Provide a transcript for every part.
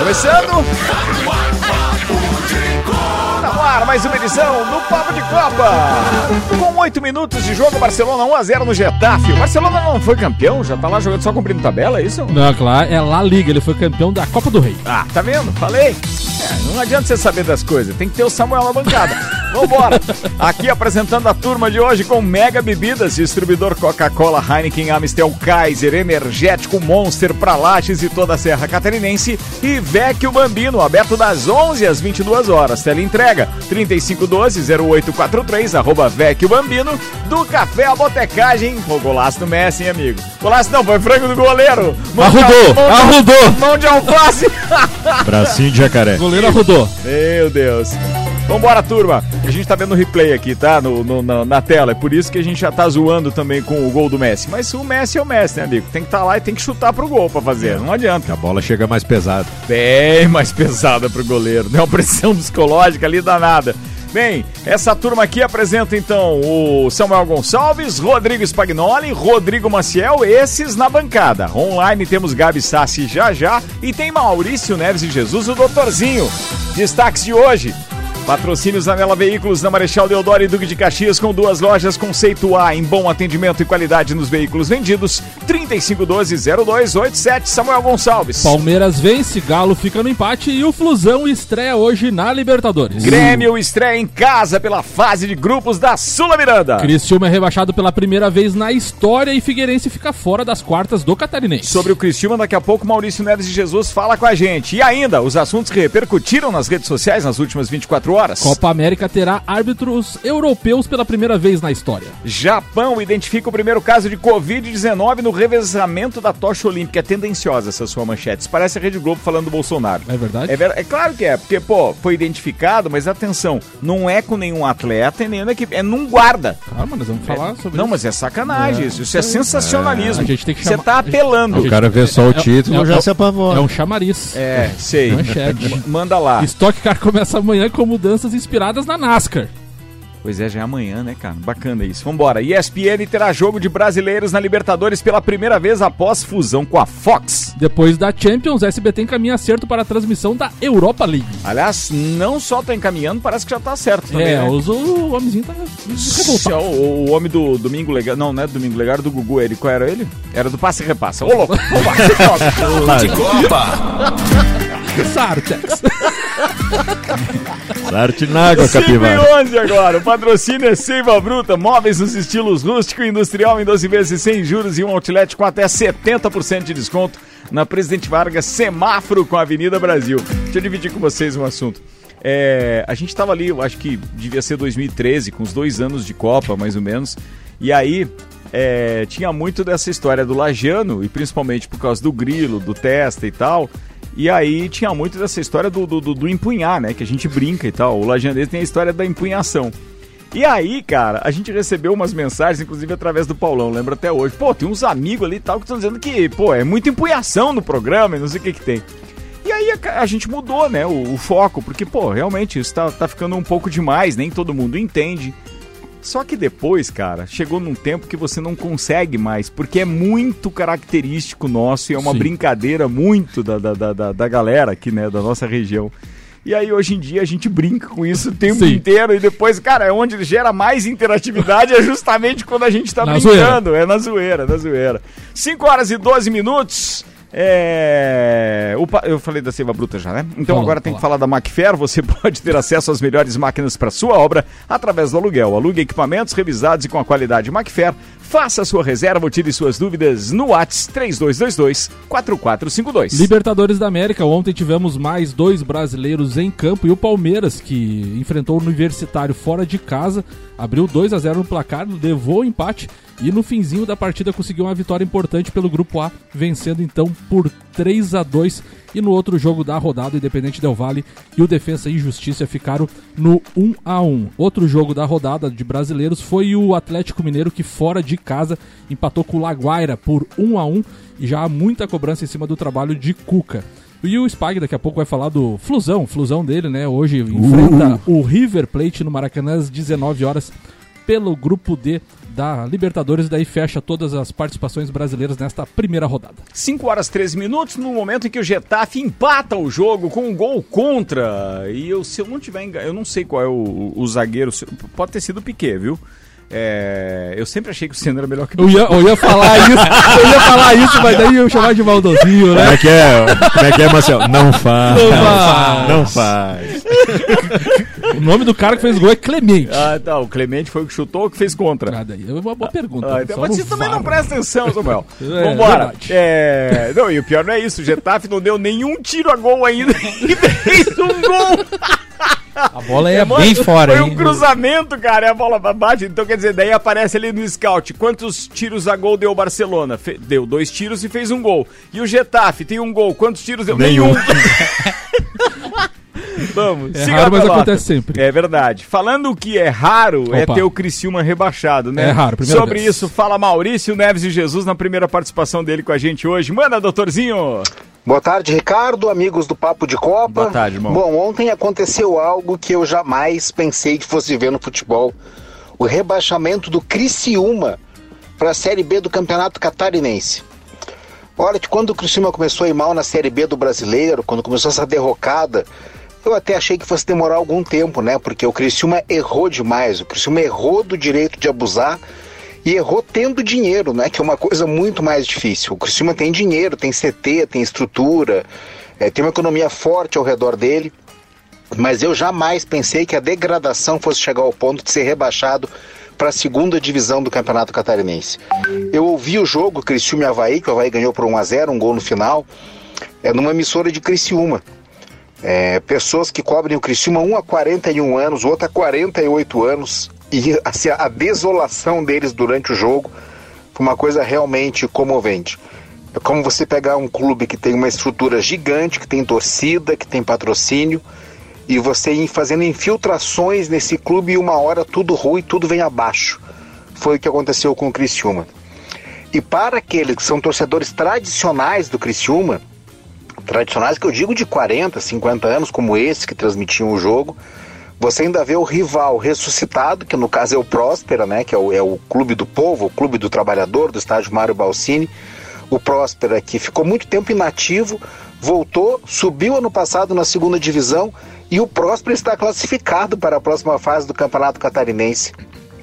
Começando no ar mais uma edição do Papo de Copa. Com 8 minutos de jogo, Barcelona 1-0 no Getafe. O Barcelona não foi campeão, já tá lá jogando só cumprindo tabela, é isso? Não, claro, é La Liga, ele foi campeão da Copa do Rei. Ah, tá vendo? Falei. É, não adianta você saber das coisas, tem que ter o Samuel na bancada. Vambora! Aqui apresentando a turma de hoje com Mega Bebidas, distribuidor Coca-Cola, Heineken, Amstel, Kaiser, Energético, Monster, pra Lages e toda a Serra Catarinense, e Vecchio Bambino, aberto das 11 às 22 horas. Teleentrega 3512-0843, arroba Vecchio Bambino. Do Café à Botecagem. O golaço do Messi, hein, amigo? Golaço não, foi frango do goleiro. Arrudou! Mão de alface! Bracinho de jacaré. O goleiro arrudou. Meu Deus. Vambora, turma. A gente tá vendo o replay aqui, tá? Na tela. É por isso que a gente já tá zoando também com o gol do Messi. Mas o Messi é o Messi, né, amigo? Tem que estar lá e tem que chutar pro gol pra fazer. Não adianta. A bola chega mais pesada. Bem mais pesada pro goleiro. Deu uma pressão psicológica ali danada. Bem, essa turma aqui apresenta então o Samuel Gonçalves, Rodrigo Spagnoli, Rodrigo Maciel, esses na bancada. Online temos Gabi Sassi já e tem Maurício Neves de Jesus, o doutorzinho. Destaques de hoje. Patrocínio Zanella Veículos na Marechal Deodoro e Duque de Caxias, com 2 lojas conceito A em bom atendimento e qualidade nos veículos vendidos. 3512-0287, Samuel Gonçalves. Palmeiras vence, Galo fica no empate e o Flusão estreia hoje na Libertadores. Grêmio estreia em casa pela fase de grupos da Sul-Americana. Criciúma é rebaixado pela primeira vez na história e Figueirense fica fora das quartas do Catarinense. Sobre o Criciúma, daqui a pouco Maurício Neves de Jesus fala com a gente. E ainda, os assuntos que repercutiram nas redes sociais nas últimas 24 horas. Copa América terá árbitros europeus pela primeira vez na história. Japão identifica o primeiro caso de Covid-19 no revezamento da tocha olímpica. É tendenciosa essa sua manchete. Parece a Rede Globo falando do Bolsonaro. É verdade? É claro que é, porque, foi identificado, mas atenção, não é com nenhum atleta e nenhuma equipe, é num guarda. Ah, mas nós vamos falar sobre isso. Não, mas é sacanagem isso. Isso é sensacionalismo. Você tá apelando. O cara vê só o título já se apavora. É um chamariz. É, sei. Manchete. Manda lá. Stock Car começa amanhã como mudanças inspiradas na NASCAR. Pois é, já é amanhã, né, cara? Bacana isso. Vambora. ESPN terá jogo de brasileiros na Libertadores pela primeira vez após fusão com a Fox. Depois da Champions, a SBT encaminha acerto para a transmissão da Europa League. Aliás, não só tá encaminhando, parece que já tá certo também. É, né? O homenzinho tá revoltado. O homem do Domingo Legal... Não, né? Domingo Legal era do Gugu. Ele, qual era ele? Era do Passe e Repassa. Ô, louco! De Copa! Sartex! Sarte na água, capivara. 5:11 agora. O patrocínio é Seiva Bruta, móveis nos estilos rústico e industrial em 12 vezes sem juros e um outlet com até 70% de desconto na Presidente Vargas, semáforo com a Avenida Brasil. Deixa eu dividir com vocês um assunto. A gente estava ali, eu acho que devia ser 2013, com os 2 anos de Copa, mais ou menos. E aí... tinha muito dessa história do Lajano, e principalmente por causa do Grilo, do Testa e tal. E aí tinha muito dessa história do empunhar, né? Que a gente brinca e tal. O lajanês tem a história da empunhação. E aí, cara, a gente recebeu umas mensagens, inclusive através do Paulão, lembro até hoje. Tem uns amigos ali e tal que estão dizendo que, é muita empunhação no programa e não sei o que tem. E aí a gente mudou, né? O foco, porque, realmente isso tá ficando um pouco demais, nem todo mundo entende. Só que depois, cara, chegou num tempo que você não consegue mais, porque é muito característico nosso e é uma brincadeira muito da galera aqui, né, da nossa região. E aí hoje em dia a gente brinca com isso o tempo inteiro e depois, cara, é onde gera mais interatividade é justamente quando a gente tá brincando, é na zoeira. 5:12. Eu falei da Seiva Bruta já, né? Então agora tem que falar da Macfair. Você pode ter acesso às melhores máquinas para sua obra através do aluguel. Alugue equipamentos revisados e com a qualidade Macfair. Faça sua reserva ou tire suas dúvidas no WhatsApp 3222-4452. Libertadores da América. Ontem tivemos mais 2 brasileiros em campo e o Palmeiras, que enfrentou o Universitário fora de casa, abriu 2-0 no placar, levou o empate e no finzinho da partida conseguiu uma vitória importante pelo Grupo A, vencendo então por 3-2. E no outro jogo da rodada, o Independente Del Valle e o Defensa e Justiça ficaram no 1-1. Outro jogo da rodada de brasileiros foi o Atlético Mineiro, que fora de casa empatou com o Laguaira por 1-1. E já há muita cobrança em cima do trabalho de Cuca. E o Spag daqui a pouco vai falar do Flusão dele, né? Hoje enfrenta o River Plate no Maracanã às 19 horas. pelo grupo D da Libertadores, e daí fecha todas as participações brasileiras nesta primeira rodada. 5h03, no momento em que o Getafe empata o jogo com um gol contra. E eu, se eu não tiver enganado, eu não sei qual é o zagueiro, pode ter sido o Piquet, viu? É, eu sempre achei que o Senna era melhor que o Piquet. Eu ia falar isso, mas daí eu chamava de maldozinho, né? Como é que é, Marcelo? Não faz. O nome do cara que fez gol é Clemente. Ah, tá. O Clemente foi o que chutou ou que fez contra? Nada aí. É uma boa pergunta. Mas você também não presta atenção, Samuel. Vambora. Não, e o pior não é isso. O Getafe não deu nenhum tiro a gol ainda e fez um gol. A bola é bem fora, hein? Foi um cruzamento, cara, e a bola bate. Então, quer dizer, daí aparece ali no scout. Quantos tiros a gol deu o Barcelona? Deu 2 tiros e fez um gol. E o Getafe tem um gol. Quantos tiros deu? Nenhum. Vamos, é raro, mas acontece sempre. É verdade. Falando o que é raro, é ter o Criciúma rebaixado, né? É raro, primeira Sobre vez. Isso, fala Maurício Neves de Jesus na primeira participação dele com a gente hoje. Manda, doutorzinho! Boa tarde, Ricardo, amigos do Papo de Copa. Boa tarde, irmão. Bom, ontem aconteceu algo que eu jamais pensei que fosse ver no futebol. O rebaixamento do Criciúma para a Série B do Campeonato Catarinense. Olha que quando o Criciúma começou a ir mal na Série B do Brasileiro, quando começou essa derrocada, eu até achei que fosse demorar algum tempo, né? Porque o Criciúma errou demais. O Criciúma errou do direito de abusar. E errou tendo dinheiro, né? Que é uma coisa muito mais difícil. O Criciúma tem dinheiro, tem CT, tem estrutura, tem uma economia forte ao redor dele. Mas eu jamais pensei que a degradação fosse chegar ao ponto de ser rebaixado para a 2ª divisão do Campeonato Catarinense. Eu ouvi o jogo Criciúma e Avaí, que o Avaí ganhou por 1-0, um gol no final, numa emissora de Criciúma. Pessoas que cobrem o Criciúma, um há 41 anos, outro há 48 anos... E assim, a desolação deles durante o jogo foi uma coisa realmente comovente. É como você pegar um clube que tem uma estrutura gigante, que tem torcida, que tem patrocínio, e você ir fazendo infiltrações nesse clube e uma hora tudo ruim, tudo vem abaixo. Foi o que aconteceu com o Criciúma. E para aqueles que são torcedores tradicionais do Criciúma, tradicionais que eu digo de 40, 50 anos, como esse que transmitiam o jogo, você ainda vê o rival ressuscitado, que no caso é o Próspera, né? Que é o clube do povo, o clube do trabalhador, do estádio Mário Balsini. O Próspera, que ficou muito tempo inativo, voltou, subiu ano passado na 2ª divisão e o Próspera está classificado para a próxima fase do Campeonato Catarinense.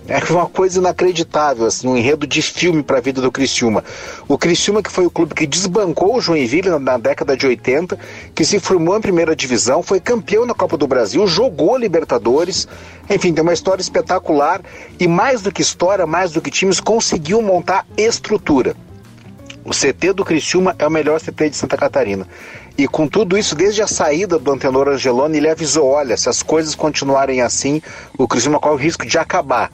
É uma coisa inacreditável, assim, um enredo de filme para a vida do Criciúma. O Criciúma, que foi o clube que desbancou o Joinville na década de 80, que se formou em 1ª divisão, foi campeão na Copa do Brasil, jogou Libertadores, enfim, tem uma história espetacular e mais do que história, mais do que times, conseguiu montar estrutura. O CT do Criciúma é o melhor CT de Santa Catarina. E com tudo isso, desde a saída do Antenor Angeloni, ele avisou, olha, se as coisas continuarem assim, o Criciúma corre o risco de acabar.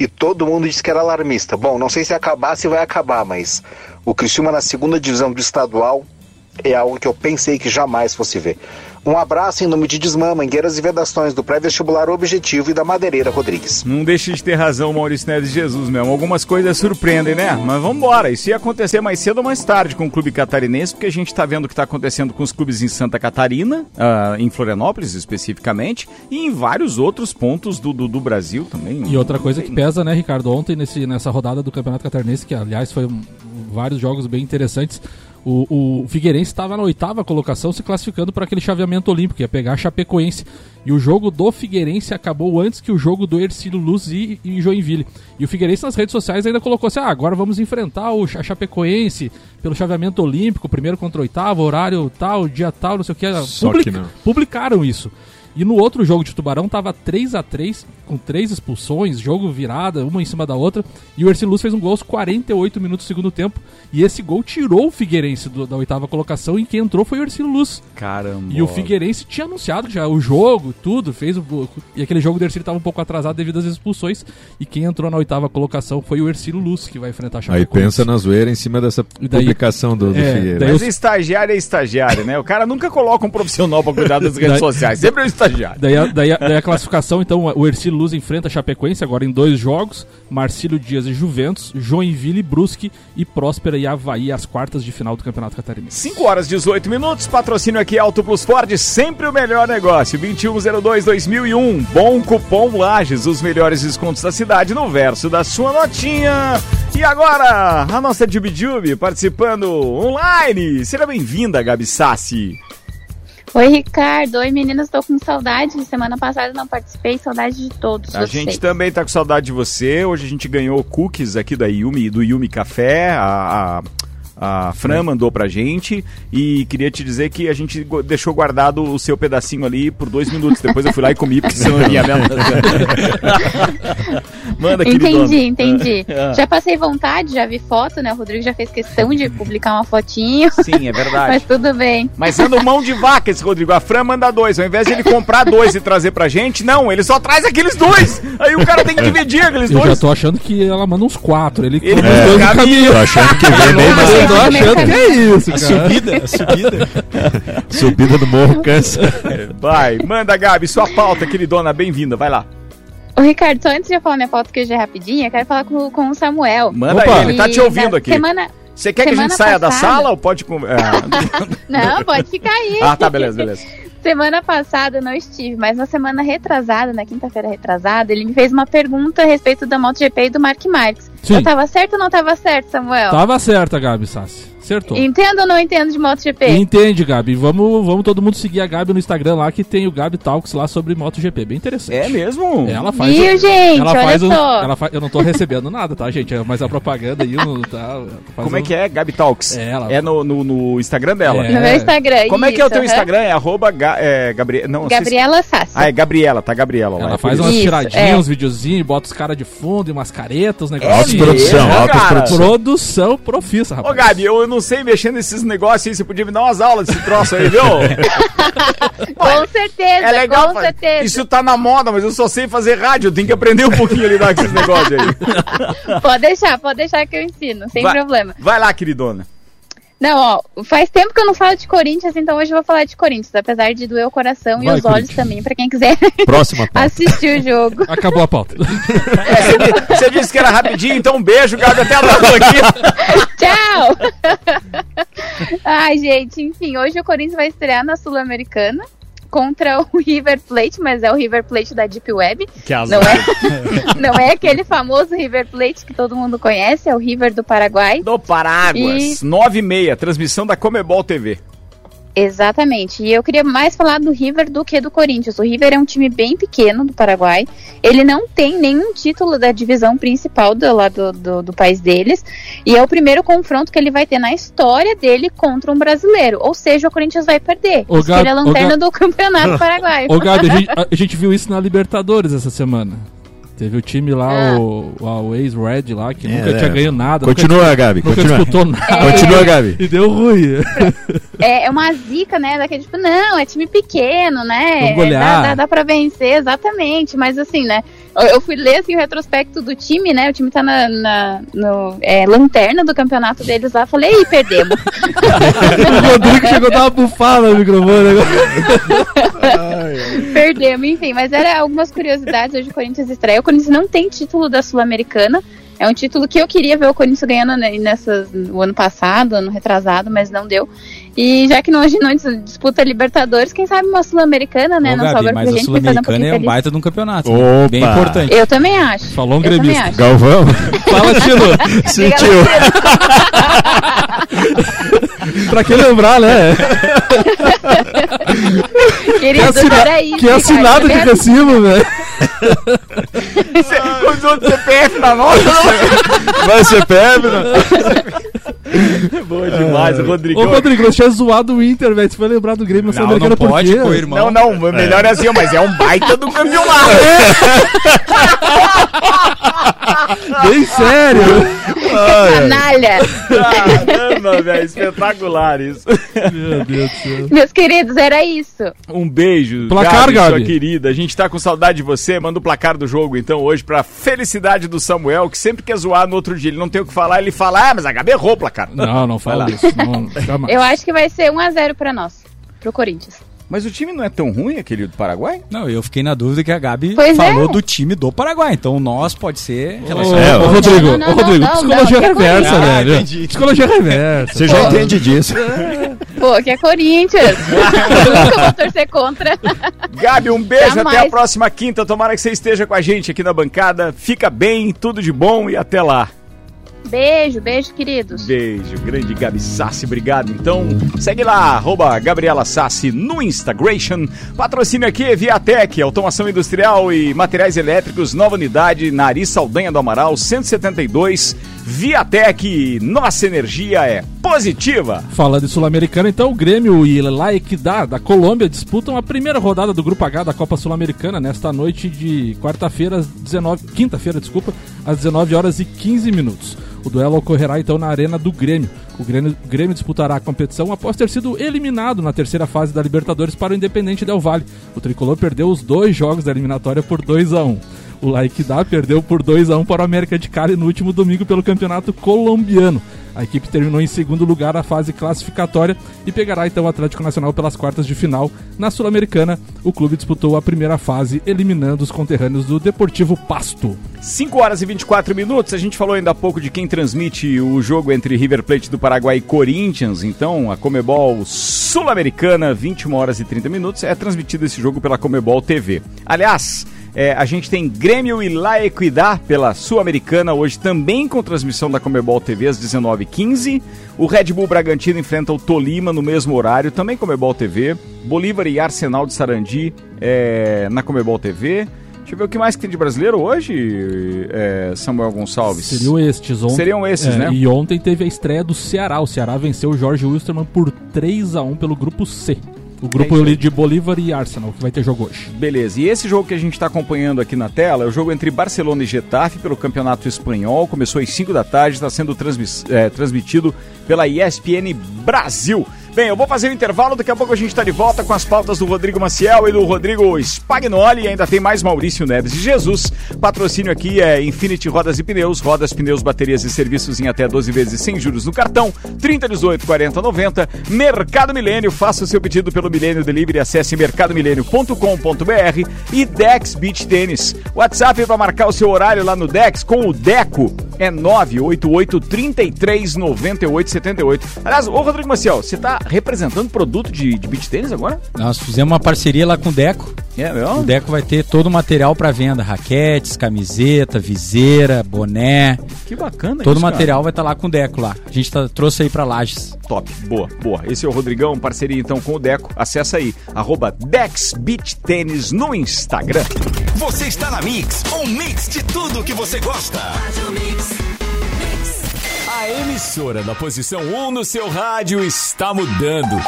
E todo mundo disse que era alarmista. Bom, não sei se acabar, se vai acabar, mas o Criciúma na 2ª divisão do estadual é algo que eu pensei que jamais fosse ver. Um abraço em nome de Desmã, Mangueiras e Vedações, do pré-vestibular Objetivo e da Madeireira Rodrigues. Não deixe de ter razão, Maurício Neves Jesus, mesmo. Algumas coisas surpreendem, né? Mas vamos embora. Isso ia acontecer mais cedo ou mais tarde com o clube catarinense, porque a gente está vendo o que está acontecendo com os clubes em Santa Catarina, em Florianópolis especificamente, e em vários outros pontos do Brasil também. E outra coisa que pesa, né, Ricardo? Ontem, nessa rodada do Campeonato Catarinense, que aliás foi vários jogos bem interessantes, o Figueirense estava na 8ª colocação, se classificando para aquele chaveamento olímpico, ia pegar a Chapecoense. E o jogo do Figueirense acabou antes que o jogo do Hercílio Luz e Joinville. E o Figueirense nas redes sociais ainda colocou assim, agora vamos enfrentar a Chapecoense pelo chaveamento olímpico, 1º contra 8º, horário tal, dia tal, não sei o que. Publicaram isso. E no outro jogo de Tubarão estava 3-3, com 3 expulsões, jogo virada, uma em cima da outra. E o Hercílio Luz fez um gol aos 48 minutos do 2º tempo. E esse gol tirou o Figueirense da 8ª colocação e quem entrou foi o Hercílio Luz. Caramba. E o Figueirense tinha anunciado já o jogo, tudo, e aquele jogo do Hercílio estava um pouco atrasado devido às expulsões. E quem entrou na 8ª colocação foi o Hercílio Luz, que vai enfrentar a Chapecoense. Aí pensa na zoeira em cima dessa publicação do Figueirense. Mas estagiário é estagiário, né? O cara nunca coloca um profissional para cuidar das redes sociais. Sempre é um estagiário. prestigiado. Daí a classificação, então, o Hercílio Luz enfrenta a Chapecoense agora em 2 jogos, Marcílio Dias e Juventus, Joinville, Brusque e Próspera e Avaí às quartas de final do Campeonato Catarinense. 5h18, patrocínio aqui Auto Plus Ford, sempre o melhor negócio, 2102-2001, bom cupom Lages, os melhores descontos da cidade no verso da sua notinha. E agora, a nossa Jubijube participando online, seja bem-vinda, Gabi Sassi. Oi, Ricardo. Oi, meninas. Tô com saudade. Semana passada não participei. Saudade de todos vocês. A gente também tá com saudade de você. Hoje a gente ganhou cookies aqui da Yumi, do Yumi Café. A Fran mandou pra gente e queria te dizer que a gente deixou guardado o seu pedacinho ali por 2 minutos. Depois eu fui lá e comi, porque senão eu ia mesmo. Manda, queridona. Entendi. Já passei vontade, já vi foto, né? O Rodrigo já fez questão de publicar uma fotinho. Sim, é verdade. Mas tudo bem. Mas anda mão de vaca esse Rodrigo. A Fran manda 2. Ao invés de ele comprar 2 e trazer pra gente, não, ele só traz aqueles 2. Aí o cara tem que dividir aqueles 2. Eu já tô achando que ela manda uns 4. Ele manda 2 no caminho. Tô achando que vem bem mais. Tô achando que é isso, cara. A subida. Subida do morro cansa. Vai, manda, Gabi, sua pauta, queridona, bem-vinda, vai lá. Ô, Ricardo, só antes de eu falar minha pauta, que hoje é rapidinha, eu quero falar com o Samuel. Manda aí, ele tá te ouvindo aqui. Você quer que a gente saia da sala ou pode... Não, pode ficar aí. Ah, tá, beleza. Semana passada eu não estive, mas na semana retrasada, na quinta-feira retrasada, ele me fez uma pergunta a respeito da MotoGP e do Marc Marques. Sim. Eu tava certo ou não tava certo, Samuel? Tava certa, Gabi Sassi. Acertou. Entendo ou não entendo de MotoGP? Entende, Gabi. Vamos todo mundo seguir a Gabi no Instagram lá, que tem o Gabi Talks lá sobre MotoGP. Bem interessante. É mesmo? Ela faz... Viu, gente? Eu não tô recebendo nada, tá, gente? Mas a propaganda aí... Como é que é, Gabi Talks? Ela... É no Instagram dela? É. No meu Instagram. Como é que é o teu Instagram? É Gabriela Sassi. Ah, é Gabriela, tá, Gabriela. Ela lá, faz umas tiradinhas, uns videozinhos, bota os caras de fundo e umas caretas, uns negócios. Produção profissa, rapaz. Ô, Gabi, eu não sei mexer nesses negócios aí, você podia me dar umas aulas desse troço aí, viu? Com certeza, é legal, com certeza. Isso tá na moda, mas eu só sei fazer rádio, eu tenho que aprender um pouquinho a lidar com esses negócios aí. Pode deixar que eu ensino, sem problema. Vai lá, queridona. Não, ó, faz tempo que eu não falo de Corinthians, então hoje eu vou falar de Corinthians, apesar de doer o coração e os olhos também, pra quem quiser assistir o jogo. Acabou a pauta. Você disse que era rapidinho, então um beijo, Gabi, até a próxima aqui. Tchau! Ai, gente, enfim, hoje o Corinthians vai estrear na Sul-Americana contra o River Plate, mas é o River Plate da Deep Web. Que azar. Não é aquele famoso River Plate que todo mundo conhece, é o River do Paraguai. Do Paraguas, 9h30, transmissão da Comebol TV. Exatamente, e eu queria mais falar do River do que do Corinthians. O River é um time bem pequeno do Paraguai, ele não tem nenhum título da divisão principal do país deles, e é o primeiro confronto que ele vai ter na história dele contra um brasileiro, ou seja, o Corinthians vai perder, porque ele é a lanterna do campeonato paraguaio. Ô, Gabi, a gente viu isso na Libertadores essa semana. Teve o time lá, o ex-Red lá, que nunca tinha ganho nada. Continua, Gabi. Nunca disputou nada. Continua, Gabi. E deu ruim. É uma zica, né, daquele tipo, não, é time pequeno, né, dá pra vencer, exatamente, mas assim, né, eu fui ler assim, o retrospecto do time, né, o time tá na lanterna do campeonato deles lá, falei, e perdemos. O Rodrigo chegou a dar uma bufada no microfone agora. Perdemos, enfim, mas era algumas curiosidades. Hoje o Corinthians estreia, o Corinthians não tem título da Sul-Americana. É um título que eu queria ver o Corinthians ganhando o ano passado, ano retrasado, mas não deu. E já que hoje não disputa Libertadores, quem sabe uma Sul-Americana, né? Não, Gabi, sobra pra gente. Mas a Sul-Americana é um baita de um campeonato. Opa. Bem importante. Eu também acho. Falou um gremista. Galvão. Fala, Tilo. Sentiu. Pra que lembrar, né? Querido, que assinado de decimo, velho. Com os outros CPF na mão, não? Vai CPF, não? Boa demais, Rodrigo. Ô, Rodrigo, você tinha zoado o Inter, velho. Você foi lembrar do Grêmio, você não pode, pô, irmão. Não, melhor é assim, mas é um baita do campeonato. Bem sério. Canalha. Caramba, velho, espetacular isso. Meu Deus do céu. Meus queridos, era isso. Um beijo, placar, Gabi, sua querida. A gente tá com saudade de você. Manda o placar do jogo, então, hoje, pra felicidade do Samuel, que sempre quer zoar no outro dia. Ele não tem o que falar, ele fala, mas a Gabi errou o placar. Não fala isso. Não, eu acho que vai ser 1-0 pra nós, pro Corinthians. Mas o time não é tão ruim, aquele do Paraguai? Não, eu fiquei na dúvida que a Gabi falou do time do Paraguai. Então, nós pode ser... Ô, Rodrigo, psicologia reversa, velho. Psicologia reversa. Você já entende disso. Pô, que é Corinthians. Nunca vou torcer contra. Gabi, um beijo. Jamais. Até a próxima quinta. Tomara que você esteja com a gente aqui na bancada. Fica bem, tudo de bom e até lá. Beijo, beijo, queridos. Beijo, grande Gabi Sassi, obrigado. Então, segue lá, arroba Gabriela Sassi no Instagram. Patrocínio aqui é Viatec, automação industrial e materiais elétricos, nova unidade na Ari Saldanha do Amaral, 172. Viatec, nossa energia é positiva. Falando de Sul-Americana, então, o Grêmio e La Equidad da Colômbia disputam a primeira rodada do Grupo H da Copa Sul-Americana nesta noite de quinta-feira, às 19 horas e 15 minutos. O duelo ocorrerá então na Arena do Grêmio. O Grêmio disputará a competição após ter sido eliminado na terceira fase da Libertadores para o Independente Del Valle. O tricolor perdeu os dois jogos da eliminatória por 2-1. O La Equidad perdeu por 2-1 para o América de Cali no último domingo pelo Campeonato Colombiano. A equipe terminou em segundo lugar a fase classificatória e pegará então o Atlético Nacional pelas quartas de final. Na Sul-Americana, o clube disputou a primeira fase, eliminando os conterrâneos do Deportivo Pasto. 5 horas e 24 minutos, a gente falou ainda há pouco de quem transmite o jogo entre River Plate do Paraguai e Corinthians. Então, a Comebol Sul-Americana, 21 horas e 30 minutos, é transmitido esse jogo pela Comebol TV. Aliás, a gente tem Grêmio e La Equidad pela Sul-Americana, hoje também com transmissão da Comebol TV às 19h15. O Red Bull Bragantino enfrenta o Tolima no mesmo horário, também Comebol TV. Bolívar e Arsenal de Sarandi na Comebol TV. Deixa eu ver o que mais que tem de brasileiro hoje, Samuel Gonçalves. Seriam esses, né? E ontem teve a estreia do Ceará. O Ceará venceu o Jorge Wilstermann por 3-1 pelo grupo C. O grupo de Bolívar e Arsenal, que vai ter jogo hoje. Beleza, e esse jogo que a gente está acompanhando aqui na tela é o jogo entre Barcelona e Getafe pelo Campeonato Espanhol. Começou às 5 da tarde, está sendo transmitido pela ESPN Brasil. Bem, eu vou fazer um intervalo, daqui a pouco a gente está de volta com as pautas do Rodrigo Maciel e do Rodrigo Spagnoli. E ainda tem mais Maurício Neves de Jesus. Patrocínio aqui é Infinity Rodas e Pneus. Rodas, pneus, baterias e serviços em até 12 vezes sem juros no cartão. 30, 18, 40, 90. Mercado Milênio, faça o seu pedido pelo Milênio Delivery, acesse mercadomilênio.com.br. E Dex Beach Tênis. WhatsApp para marcar o seu horário lá no Dex com o Deco é 988-33-9878. Aliás, ô Rodrigo Maciel, você está representando produto de beach tênis agora? Nós fizemos uma parceria lá com o Deco. O Deco vai ter todo o material para venda, raquetes, camiseta, viseira, boné. Que bacana. Todo o material vai estar lá com o Deco lá. A gente trouxe aí para Lages. Top, boa, boa. Esse é o Rodrigão, parceria então com o Deco. Acessa aí, @DexBeachTênis no Instagram. Você está na Mix, um mix de tudo que você gosta. A emissora da posição 1 no seu rádio está mudando.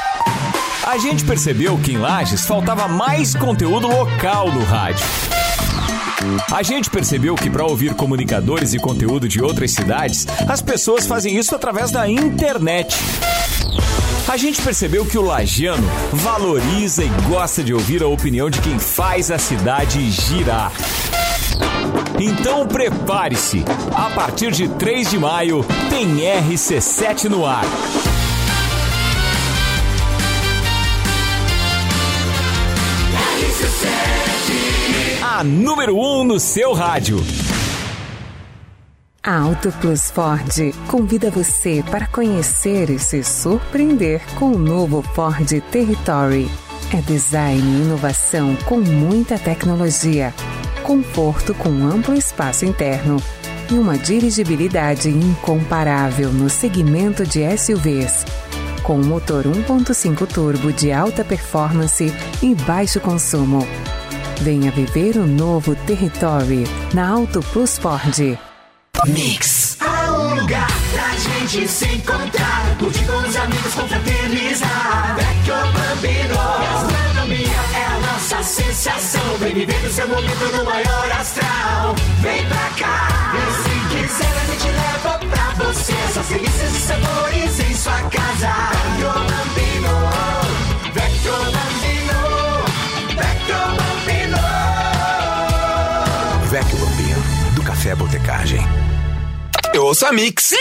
A gente percebeu que em Lages faltava mais conteúdo local no rádio. A gente percebeu que para ouvir comunicadores e conteúdo de outras cidades, as pessoas fazem isso através da internet. A gente percebeu que o lagiano valoriza e gosta de ouvir a opinião de quem faz a cidade girar. Então prepare-se, a partir de 3 de maio tem RC7 no ar. A número 1 no seu rádio. A Auto Plus Ford convida você para conhecer e se surpreender com o novo Ford Territory. É design e inovação com muita tecnologia, conforto com amplo espaço interno e uma dirigibilidade incomparável no segmento de SUVs. Com motor 1.5 turbo de alta performance e baixo consumo. Venha viver o novo Territory na Auto Plus Ford. Mix. Há um lugar pra gente se encontrar, curtir com os amigos, confraternizar. Vecchio Bambino, gastronomia é a nossa sensação. Vem viver o seu momento no maior astral. Vem pra cá, e se quiser a gente leva pra você essas delícias e sabores em sua casa. Vecchio Bambino, Vecchio Bambino, Vecchio Bambino. Vecchio Bambino, do Café Botecagem. Ouça a Mix.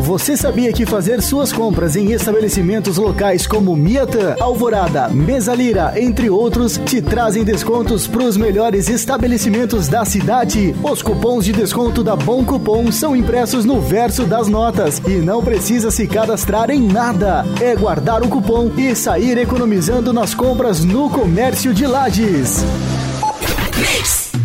Você sabia que fazer suas compras em estabelecimentos locais como Miatã, Alvorada, Mesa Lira, entre outros, te trazem descontos para os melhores estabelecimentos da cidade? Os cupons de desconto da Bom Cupom são impressos no verso das notas e não precisa se cadastrar em nada. É guardar o cupom e sair economizando nas compras no comércio de Lages.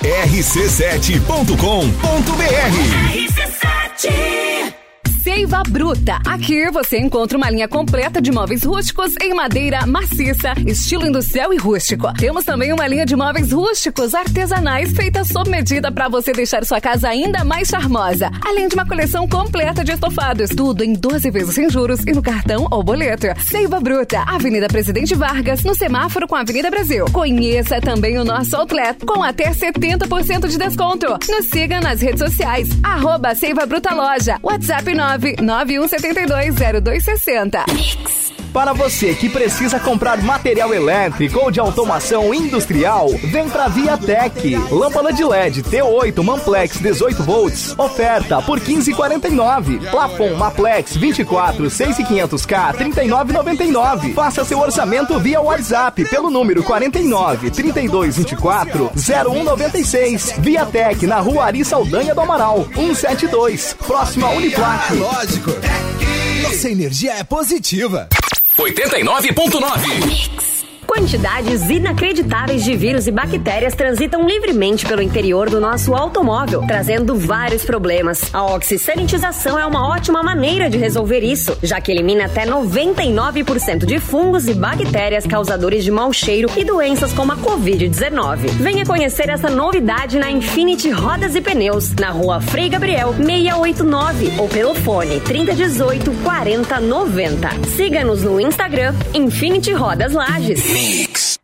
rc7.com.br RC7 Seiva Bruta. Aqui você encontra uma linha completa de móveis rústicos em madeira maciça, estilo industrial e rústico. Temos também uma linha de móveis rústicos artesanais feita sob medida para você deixar sua casa ainda mais charmosa. Além de uma coleção completa de estofados, tudo em 12 vezes sem juros e no cartão ou boleto. Seiva Bruta, Avenida Presidente Vargas, no semáforo com a Avenida Brasil. Conheça também o nosso outlet com até 70% de desconto. Nos siga nas redes sociais, @ Seiva Bruta Loja, WhatsApp 991720260. Para você que precisa comprar material elétrico ou de automação industrial, vem pra ViaTech. Lâmpada de LED T8 Manplex 18 volts, oferta por R$15,49. Plafon Maplex 24 6500K R$39,99. Faça seu orçamento via WhatsApp pelo número 49 3224 0196. ViaTech, na Rua Ari Saldanha do Amaral 172, próximo à Uniplac. Lógico. Nossa energia é positiva. 89.9. Quantidades inacreditáveis de vírus e bactérias transitam livremente pelo interior do nosso automóvel, trazendo vários problemas. A oxisanitização é uma ótima maneira de resolver isso, já que elimina até 99% de fungos e bactérias causadores de mau cheiro e doenças como a Covid-19. Venha conhecer essa novidade na Infinity Rodas e Pneus, na Rua Frei Gabriel 689 ou pelo fone 3018-4090. Siga-nos no Instagram Infinity Rodas Lages. Mix.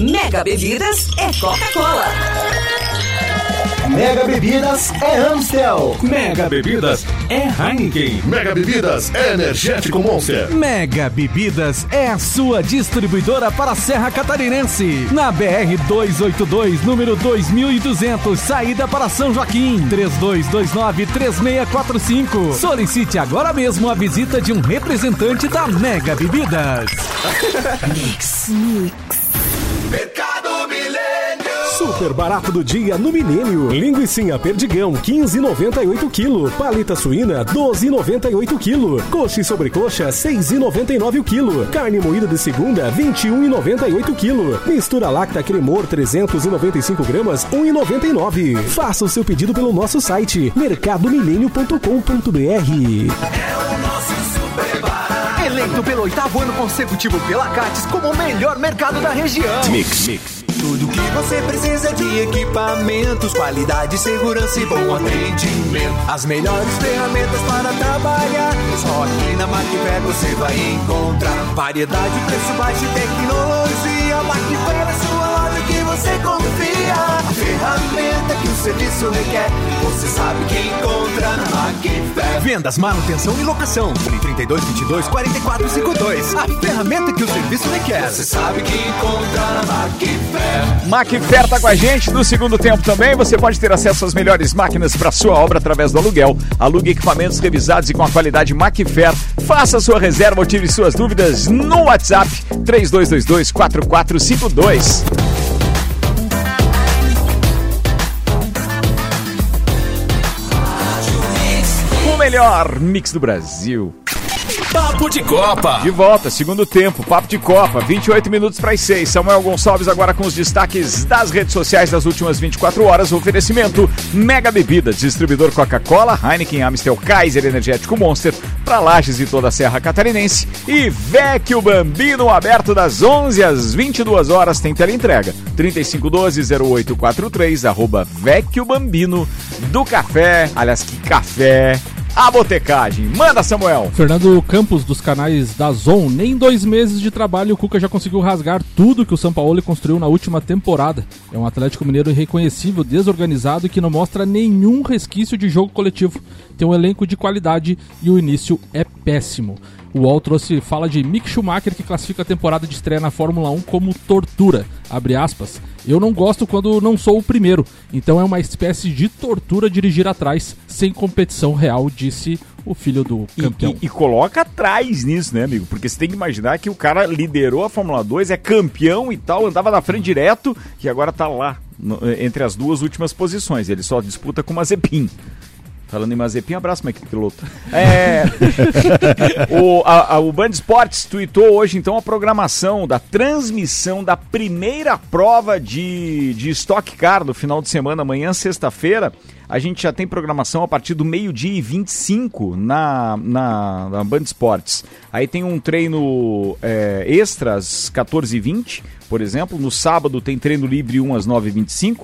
Mega Bebidas é Coca-Cola. Mega Bebidas é Amstel. Mega Bebidas é Heineken. Mega Bebidas é Energético Monster. Mega Bebidas é a sua distribuidora para a Serra Catarinense. Na BR 282, número 2200, saída para São Joaquim. 3229-3645. Solicite agora mesmo a visita de um representante da Mega Bebidas. Mix. Mercado Milênio. Super barato do dia no Milênio. Linguiça perdigão, 15,98 kg. Paleta suína, 12,98 kg. Coxa e sobrecoxa, 6,99 kg. Carne moída de segunda, 21,98 kg. Mistura Lacta Cremor, 395 gramas, 1,99. Faça o seu pedido pelo nosso site, mercadomilênio.com.br. É o nosso super barato. Eleito pelo 8º ano consecutivo pela Cates como o melhor mercado da região. Mix. Tudo que você precisa de equipamentos, qualidade, segurança e bom atendimento. As melhores ferramentas para trabalhar, só aqui na Macfé você vai encontrar. Variedade, preço baixo e tecnologia. Macfé é a sua loja que você confia. A ferramenta que o serviço requer, você sabe que encontra na Macfé. Vendas, manutenção e locação. Fone 3222-4452. A ferramenta que o serviço requer, você sabe que encontra na Macfé. Macfer tá com a gente no segundo tempo também. Você pode ter acesso às melhores máquinas para sua obra através do aluguel. Alugue equipamentos revisados e com a qualidade Macfer. Faça sua reserva ou tire suas dúvidas no WhatsApp 3222-4452. O melhor mix do Brasil. Papo de Copa. De volta, segundo tempo, Papo de Copa, 28 minutos para as 6. Samuel Gonçalves agora com os destaques das redes sociais das últimas 24 horas. Oferecimento Mega Bebidas, distribuidor Coca-Cola, Heineken, Amstel, Kaiser, Energético Monster, para Lages e toda a Serra Catarinense. E Vecchio Bambino, aberto das 11 às 22 horas, tem teleentrega. 3512-0843, arroba Vecchio Bambino, do café, aliás, que café... A botecagem. Manda, Samuel. Fernando Campos, dos canais da Zon. Nem em 2 meses de trabalho, o Cuca já conseguiu rasgar tudo que o Sampaoli construiu na última temporada. É um Atlético Mineiro irreconhecível, desorganizado e que não mostra nenhum resquício de jogo coletivo. Tem um elenco de qualidade e o início é péssimo. O UOL trouxe fala de Mick Schumacher, que classifica a temporada de estreia na Fórmula 1 como tortura, abre aspas. Eu não gosto quando não sou o primeiro, então é uma espécie de tortura dirigir atrás, sem competição real, disse o filho do campeão. E coloca atrás nisso, né, amigo? Porque você tem que imaginar que o cara liderou a Fórmula 2, é campeão e tal, andava na frente direto e agora tá lá, entre as duas últimas posições. Ele só disputa com o Mazepin. Falando em Mazepin, abraço, mas que piloto. O Band Esportes tweetou hoje, então, a programação da transmissão da primeira prova de Stock Car do final de semana, amanhã, sexta-feira. A gente já tem programação a partir do 12:25 na Band Esportes. Aí tem um treino extra às 14h20, por exemplo. No sábado tem treino livre 1 às 9h25.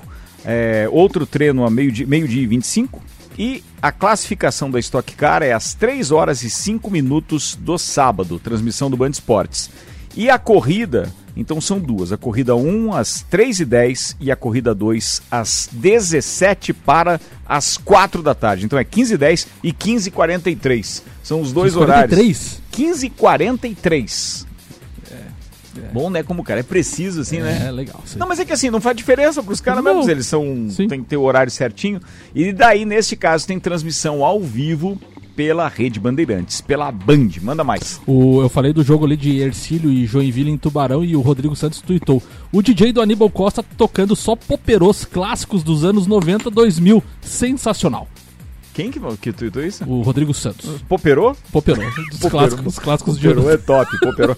Outro treino a meio-dia e 25. E a classificação da Stock Car é às 3 horas e 5 minutos do sábado, transmissão do Band Esportes. E a corrida, então são duas, a corrida 1 às 3h10 e a corrida 2 às 17 para as 4 da tarde. Então é 15h10 e 15h43, são os dois 15h43? Horários. 15h43. Bom, né? Como o cara é preciso, assim, né? É, legal. Sim. Não, mas é que assim, não faz diferença pros caras mesmo, eles são... Sim. Tem que ter o horário certinho. E daí, neste caso, tem transmissão ao vivo pela Rede Bandeirantes, pela Band. Manda mais. Eu falei do jogo ali de Hercílio e Joinville em Tubarão e o Rodrigo Santos tuitou. O DJ do Aníbal Costa tocando só poperôs clássicos dos anos 90, 2000. Sensacional. Quem que tuitou isso? O Rodrigo Santos. Poperô? Poperô. Os clássicos de Poperô é top, Poperô.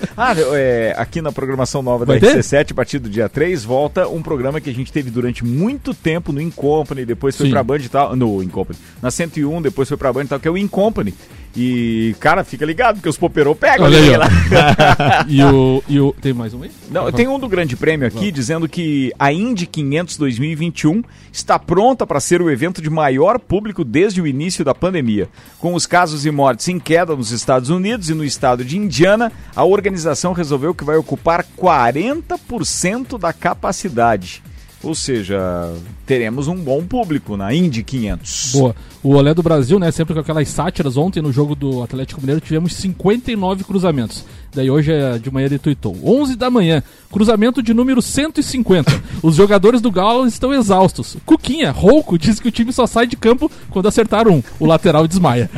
Aqui na programação nova da RC7, a partir do dia 3, volta um programa que a gente teve durante muito tempo no In Company, depois foi pra Band e tal, no In Company, na 101, depois foi pra Band e tal, que é o In Company. E, cara, fica ligado, porque os Poperô pegam. Olha aí, lá. E o... Tem mais um aí? Não, tem um do Grande Prêmio aqui, dizendo que a Indy 500 2021 está pronta para ser o evento de maior público desde o início da pandemia. Com os casos e mortes em queda nos Estados Unidos e no estado de Indiana, a organização resolveu que vai ocupar 40% da capacidade. Ou seja, teremos um bom público na Indy 500. Boa. O Olé do Brasil, né, sempre com aquelas sátiras. Ontem no jogo do Atlético Mineiro tivemos 59 cruzamentos. Daí hoje de manhã ele tuitou. 11 da manhã, cruzamento de número 150. Os jogadores do Galo estão exaustos. Cuquinha, rouco, diz que o time só sai de campo quando acertar um. O lateral desmaia.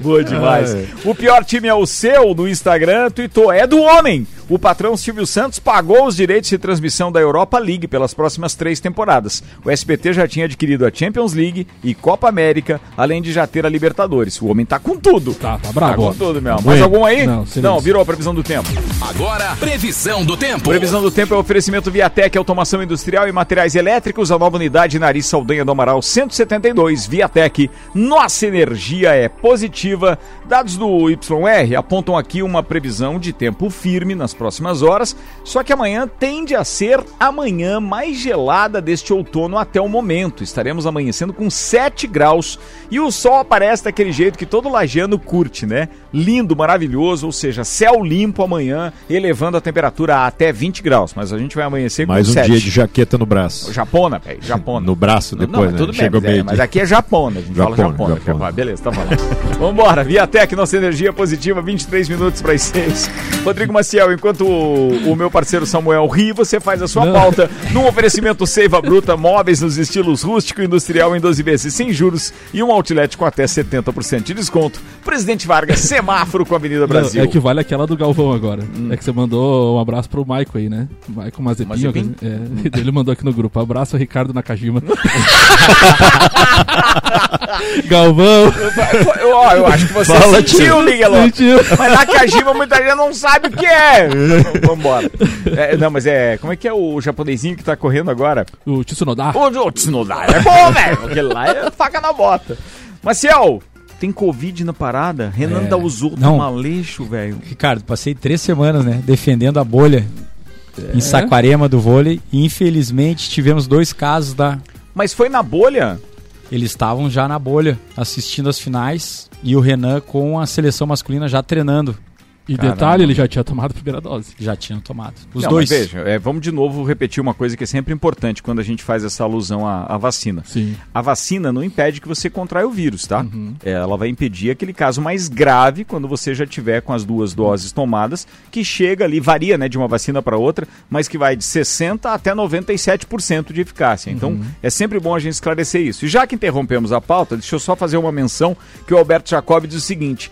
Boa demais. O pior time é o seu, no Instagram, tuitou, é do homem. O patrão Silvio Santos pagou os direitos de transmissão da Europa League pelas próximas 3 temporadas. O SBT já tinha adquirido a Champions League e Copa América, além de já ter a Libertadores. O homem tá com tudo. Tá brabo. Tá com tudo, meu amor. Mais algum aí? Não, virou a previsão do tempo. Agora, previsão do tempo. Previsão do tempo é oferecimento Viatec, automação industrial e materiais elétricos. A nova unidade Nariz Saldanha do Amaral 172, Viatec. Nossa energia é positiva. Dados do YR apontam aqui uma previsão de tempo firme nas próximas horas, só que amanhã tende a ser a manhã mais gelada deste outono até o momento. Estaremos amanhecendo com 7 graus e o sol aparece daquele jeito que todo lajeano curte, né? Lindo, maravilhoso, ou seja, céu limpo amanhã, elevando a temperatura até 20 graus, mas a gente vai amanhecer mais com 7. Mais um dia de jaqueta no braço. Japona, velho, Japona. No braço depois, não, né? Chega bem. Mas aqui é Japona, a gente fala Japona. Japona. Beleza, tá falando. Vambora, Viatec, nossa energia positiva, 23 minutos para as 6. Rodrigo Maciel, enquanto enquanto o meu parceiro Samuel ri, você faz a sua pauta num oferecimento Seiva Bruta, móveis nos estilos rústico e industrial em 12 vezes sem juros e um outlet com até 70% de desconto. Presidente Vargas, semáforo com a Avenida Brasil. É que vale aquela do Galvão agora. É que você mandou um abraço pro Maico aí, né? Maico Mazepin. É, ele mandou aqui no grupo. Abraço, Ricardo Nakajima. Galvão. Eu acho que você fala, sentiu, Miguel. Mas Nakajima, muita gente não sabe o que é. Vambora. É, não, mas é... Como é que é o japonesinho que tá correndo agora? O Tsunoda. O Tsunoda. É bom, velho. Aquele lá é faca na bota. Maciel, tem Covid na parada? Renan Dauzou tá um maleixo, velho. Ricardo, passei 3 semanas, né? Defendendo a bolha em Saquarema do vôlei. E infelizmente tivemos 2 casos da... Mas foi na bolha? Eles estavam já na bolha, assistindo as finais. E o Renan com a seleção masculina já treinando. E detalhe, ele já tinha tomado a primeira dose. Já tinham tomado. Os dois. Mas veja, vamos de novo repetir uma coisa que é sempre importante quando a gente faz essa alusão à vacina. Sim. A vacina não impede que você contraia o vírus, tá? Uhum. Ela vai impedir aquele caso mais grave quando você já tiver com as 2 doses tomadas, que chega ali, varia, né, de uma vacina para outra, mas que vai de 60% até 97% de eficácia. Então, é sempre bom a gente esclarecer isso. E já que interrompemos a pauta, deixa eu só fazer uma menção que o Alberto Jacob diz o seguinte...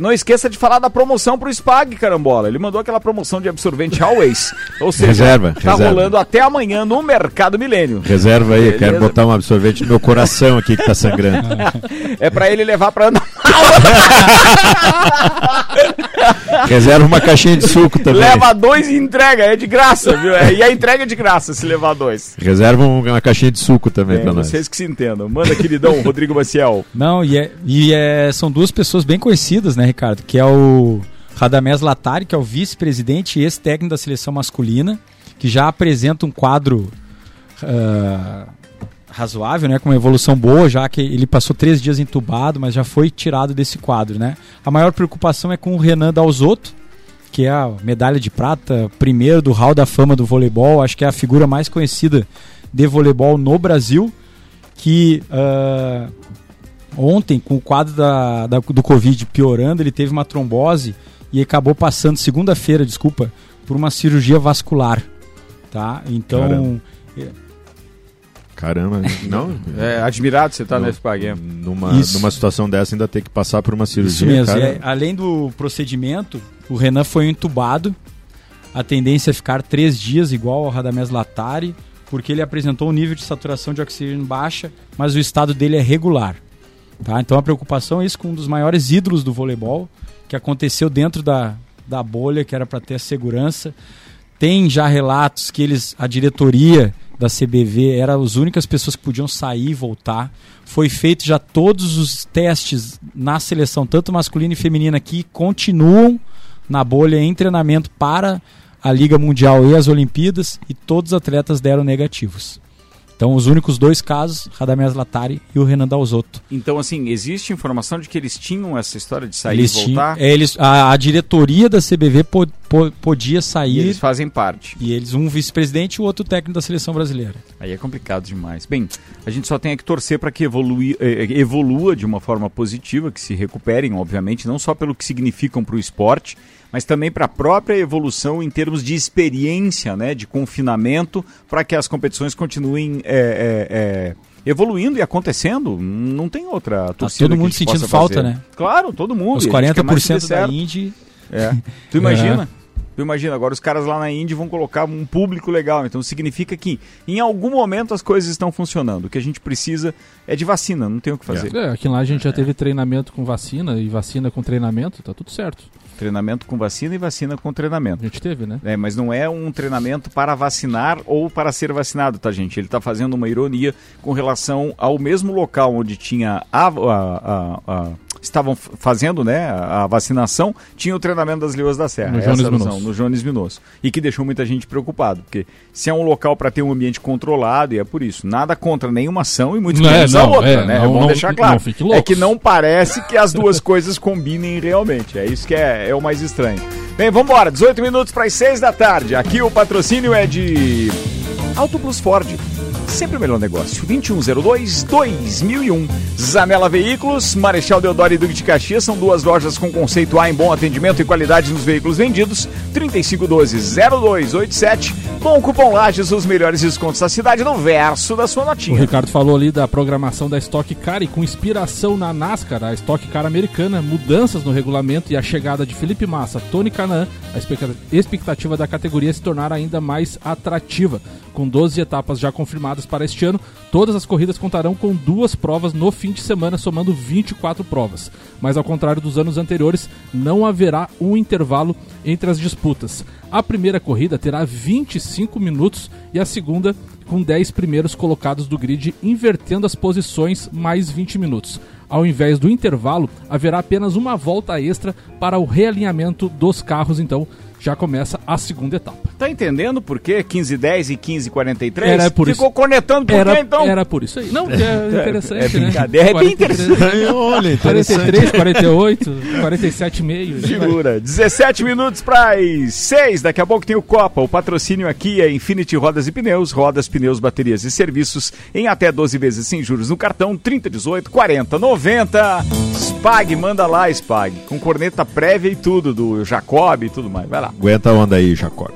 não esqueça de falar da promoção pro Spag, Carambola. Ele mandou aquela promoção de absorvente Always. Ou seja, reserva. Rolando até amanhã no Mercado Milênio. Reserva aí, eu quero botar um absorvente no meu coração aqui que tá sangrando. É pra ele levar pra Ana Paula. Reserva uma caixinha de suco também. Leva 2 e entrega, é de graça, viu? E a entrega é de graça se levar 2. Reserva uma caixinha de suco também pra nós. Vocês que se entendam. Manda, queridão, Rodrigo Maciel. Não, são 2 pessoas bem conhecidas, né, Ricardo, que é o Radamés Latari, que é o vice-presidente e ex-técnico da seleção masculina, que já apresenta um quadro razoável, né, com uma evolução boa, já que ele passou 3 dias entubado, mas já foi tirado desse quadro, né. A maior preocupação é com o Renan Dalzotto, que é a medalha de prata, primeiro do Hall da Fama do voleibol, acho que é a figura mais conhecida de voleibol no Brasil, que... Ontem, com o quadro do Covid piorando, ele teve uma trombose e acabou passando, segunda-feira, por uma cirurgia vascular, tá? Então... Caramba, não? Admirado você tá nesse pagamento. Numa situação dessa, ainda ter que passar por uma cirurgia. Isso mesmo. Além do procedimento, o Renan foi entubado. A tendência é ficar 3 dias, igual ao Radamés Latari, porque ele apresentou um nível de saturação de oxigênio baixa, mas o estado dele é regular. Tá, então a preocupação é isso com um dos maiores ídolos do voleibol, que aconteceu dentro da bolha, que era para ter a segurança. Tem já relatos que a diretoria da CBV eram as únicas pessoas que podiam sair e voltar. Foi feito já todos os testes na seleção, tanto masculina e feminina, que continuam na bolha em treinamento para a Liga Mundial e as Olimpíadas, e todos os atletas deram negativos. Então, os únicos 2 casos, Radamés Latari e o Renan Dalzotto. Então, assim, existe informação de que eles tinham essa história de sair e voltar? A diretoria da CBV podia sair. E eles fazem parte. E eles, um vice-presidente e o outro técnico da seleção brasileira. Aí é complicado demais. Bem, a gente só tem que torcer para que evolua de uma forma positiva, que se recuperem, obviamente, não só pelo que significam para o esporte, mas também para a própria evolução em termos de experiência, né, de confinamento, para que as competições continuem evoluindo e acontecendo. Não tem outra torcida. Todo mundo sentindo falta, fazer, né? Claro, todo mundo. Os 40% da Indy. Tu imagina? Tu imagina, agora os caras lá na Indy vão colocar um público legal, então significa que em algum momento as coisas estão funcionando. O que a gente precisa é de vacina, não tem o que fazer. Aqui lá a gente já teve treinamento com vacina e vacina com treinamento, tá tudo certo. Treinamento com vacina e vacina com treinamento. A gente teve, né? Mas não é um treinamento para vacinar ou para ser vacinado, tá, gente? Ele tá fazendo uma ironia com relação ao mesmo local onde tinha estavam fazendo, né, a vacinação, tinha o treinamento das Leões da Serra, no Jones Minosso, e que deixou muita gente preocupada, porque se é um local para ter um ambiente controlado, e é por isso, nada contra nenhuma ação e muito menos a outra, né, vamos deixar claro, é que não parece que as duas coisas combinem realmente, é isso que é o mais estranho. Bem, vamos embora, 18 minutos para as 6 da tarde, aqui o patrocínio é de Auto Plus Ford. sempre o melhor negócio. 2102-2001. Zanella Veículos, Marechal Deodoro e Duque de Caxias, são duas lojas com conceito A em bom atendimento e qualidade nos veículos vendidos. 3512-0287. Com o cupom Lages, os melhores descontos da cidade no verso da sua notinha. O Ricardo falou ali da programação da Stock Car e com inspiração na NASCAR, a Stock Car americana, mudanças no regulamento e a chegada de Felipe Massa, Tony Kanaan, a expectativa da categoria se tornar ainda mais atrativa. Com 12 etapas já confirmadas para este ano, todas as corridas contarão com 2 provas no fim de semana, somando 24 provas. Mas ao contrário dos anos anteriores, não haverá um intervalo entre as disputas. A primeira corrida terá 25 minutos e a segunda com 10 primeiros colocados do grid, invertendo as posições, mais 20 minutos. Ao invés do intervalo, haverá apenas uma volta extra para o realinhamento dos carros, então já começa a segunda etapa. Tá entendendo por que 15h10 e 15h43? Era por ficou isso. Conectando por quê, então? Era por isso aí. Não, é interessante, é brincadeira, né? É bem interessante. Olha, interessante. 43, 48, 47,5. Segura. 17 minutos para as 6. Daqui a pouco tem o Copa. O patrocínio aqui é Infinity Rodas e Pneus. Rodas, pneus, baterias e serviços em até 12 vezes sem juros no cartão. 30, 18, 40, 90. Spag, manda lá, Spag. Com corneta prévia e tudo, do Jacob e tudo mais. Vai lá. Aguenta a onda aí, Jacob.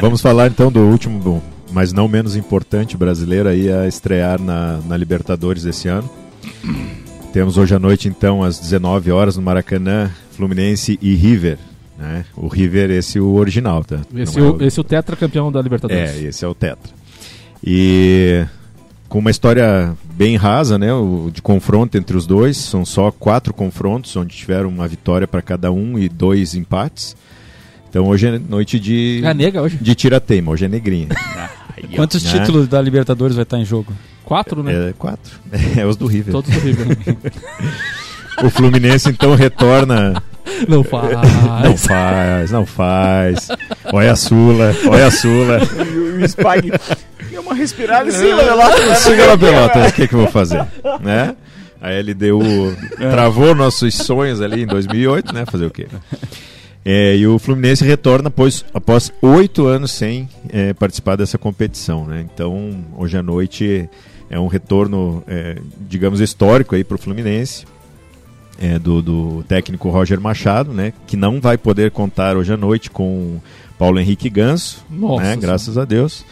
Vamos falar então do último, mas não menos importante brasileiro aí a estrear na Libertadores desse ano. Temos hoje à noite então às 19 horas no Maracanã, Fluminense e River, né? O River, esse é o original, tá? Esse é o tetracampeão da Libertadores. É, esse é o tetra. E com uma história bem rasa, né, de confronto entre os dois, são só 4 confrontos, onde tiveram uma vitória para cada um e 2 empates. Então hoje é noite de de tira-teima, hoje é negrinha. Quantos títulos da Libertadores vai estar em jogo? 4, né? 4, é os do River. Todos do River. O Fluminense então retorna... Não faz. Olha a Sula. O Spag... E uma respirada em cima da pelota. O que eu vou fazer? Né? A LDU travou nossos sonhos ali em 2008, né? Fazer o quê? E o Fluminense retorna após 8 anos sem participar dessa competição, né? Então, hoje à noite é um retorno, digamos, histórico para o Fluminense, do técnico Roger Machado, né? Que não vai poder contar hoje à noite com Paulo Henrique Ganso, né? Graças a Deus.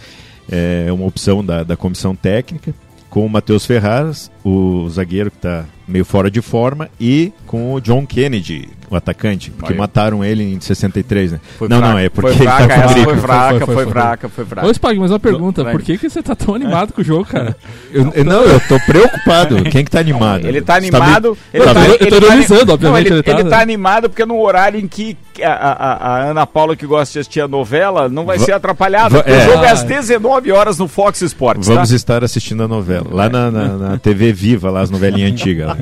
É uma opção da comissão técnica, com o Matheus Ferraz, o zagueiro que está meio fora de forma, e com o John Kennedy, o atacante, porque mataram ele em 63, né? Foi fraca. Ô, Spag, mas uma pergunta, por que você tá tão animado com o jogo, cara? Eu tô preocupado. Quem que tá animado? Ele tá animado... Ele tá animado porque no horário em que a Ana Paula, que gosta de assistir a novela, não vai ser atrapalhada. O jogo é às 19 horas no Fox Sports. Vamos estar assistindo a novela, lá na TV Viva, lá as novelinhas antigas.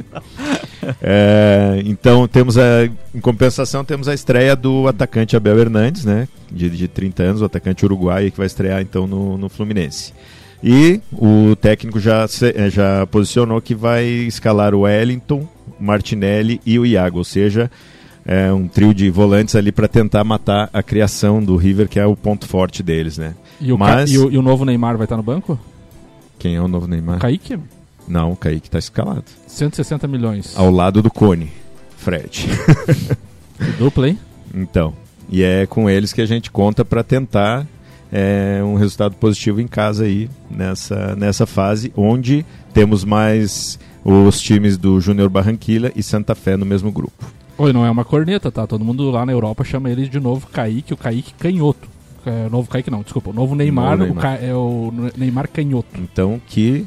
Então em compensação temos a estreia do atacante Abel Hernandes, né, de 30 anos, o atacante uruguaio, que vai estrear então no Fluminense. E o técnico já posicionou que vai escalar o Wellington, Martinelli e o Iago, ou seja, um trio de volantes ali para tentar matar a criação do River, que é o ponto forte deles, né? E o novo Neymar vai estar no banco? Quem é o novo Neymar? Kaique? Não, o Kaique tá escalado. 160 milhões. Ao lado do Cone, Fred. Dupla, hein? Então, e é com eles que a gente conta para tentar um resultado positivo em casa aí, nessa fase, onde temos mais os times do Júnior Barranquilla e Santa Fé no mesmo grupo. Oi, não é uma corneta, tá? Todo mundo lá na Europa chama ele de novo Kaique, o Kaique canhoto. O novo Neymar canhoto. Então que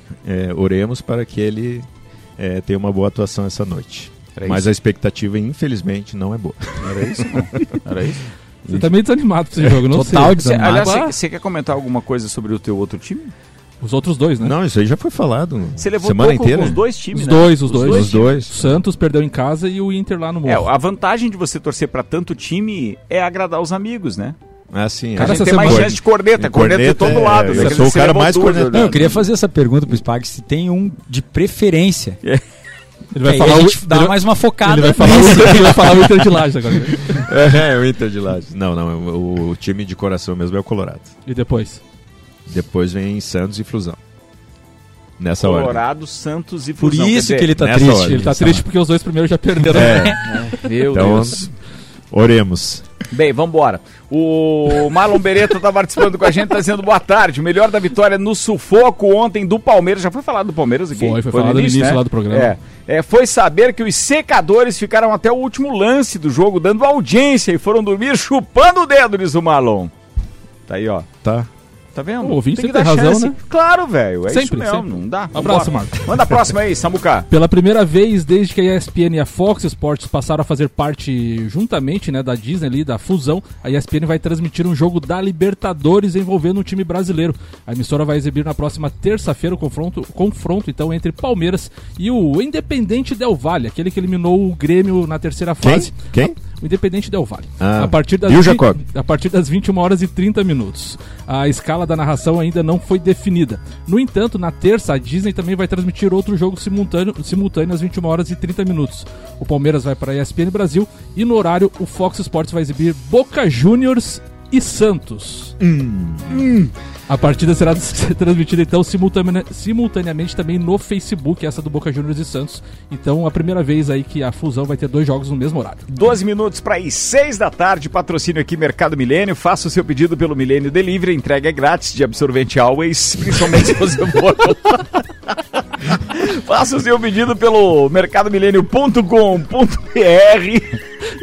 oremos para que ele tenha uma boa atuação essa noite. Mas a expectativa, infelizmente, não é boa. Era isso? Você tá meio desanimado pra esse jogo, não sei. Total desanimado. Aliás, você quer comentar alguma coisa sobre o teu outro time? Os outros dois, né? Não, isso aí já foi falado. Você levou semana inteira. Os dois times, Os dois. O Santos perdeu em casa e o Inter lá no Morro. A vantagem de você torcer pra tanto time é agradar os amigos, né? Assim, cara, a gente tem mais chance de corneta de todo lado. Eu sou o cara mais corneta. Eu queria fazer essa pergunta pro Spag, se tem um de preferência. Ele vai falar, dá mais uma focada. Ele vai falar o Inter de Lages agora. O Inter de Lages. Não, o time de coração mesmo é o Colorado. E depois? Depois vem Santos e Flusão. Nessa hora. Colorado, Santos e Flusão. Por isso que ele tá triste. Ordem, ele tá triste hora. Porque os dois primeiros já perderam. Meu Deus. Oremos. Bem, vamos embora. O Marlon Beretta tá participando com a gente, tá dizendo boa tarde. O melhor da vitória no sufoco ontem do Palmeiras. Já foi falado do Palmeiras aqui? Foi falado no início, né? Lá do programa. Foi saber que os secadores ficaram até o último lance do jogo, dando audiência, e foram dormir chupando o dedo, diz o Marlon. Tá aí, ó. Tá vendo? O ouvinte tem que dar razão, chance, né? Claro, velho. É sempre, isso mesmo, sempre. Não dá. Abraço, Marcos. Manda a próxima aí, Samuca. Pela primeira vez desde que a ESPN e a Fox Sports passaram a fazer parte juntamente, né, da Disney ali, da fusão, a ESPN vai transmitir um jogo da Libertadores envolvendo um time brasileiro. A emissora vai exibir na próxima terça-feira o confronto então entre Palmeiras e o Independente Del Valle, aquele que eliminou o Grêmio na terceira fase. Quem? O Independente Del Valle. A partir das 21h30. A escala da narração ainda não foi definida. No entanto, na terça, a Disney também vai transmitir outro jogo simultâneo às 21h30. O Palmeiras vai para a ESPN Brasil e no horário o Fox Sports vai exibir Boca Juniors e Santos. A partida será transmitida então simultaneamente também no Facebook, essa do Boca Juniors e Santos. Então, a primeira vez aí que a fusão vai ter dois jogos no mesmo horário. 12 minutos para as 6 da tarde, patrocínio aqui Mercado Milênio. Faça o seu pedido pelo Milênio Delivery, entrega é grátis de absorvente Always, principalmente se você for. Faça o seu pedido pelo mercadomilênio.com.br.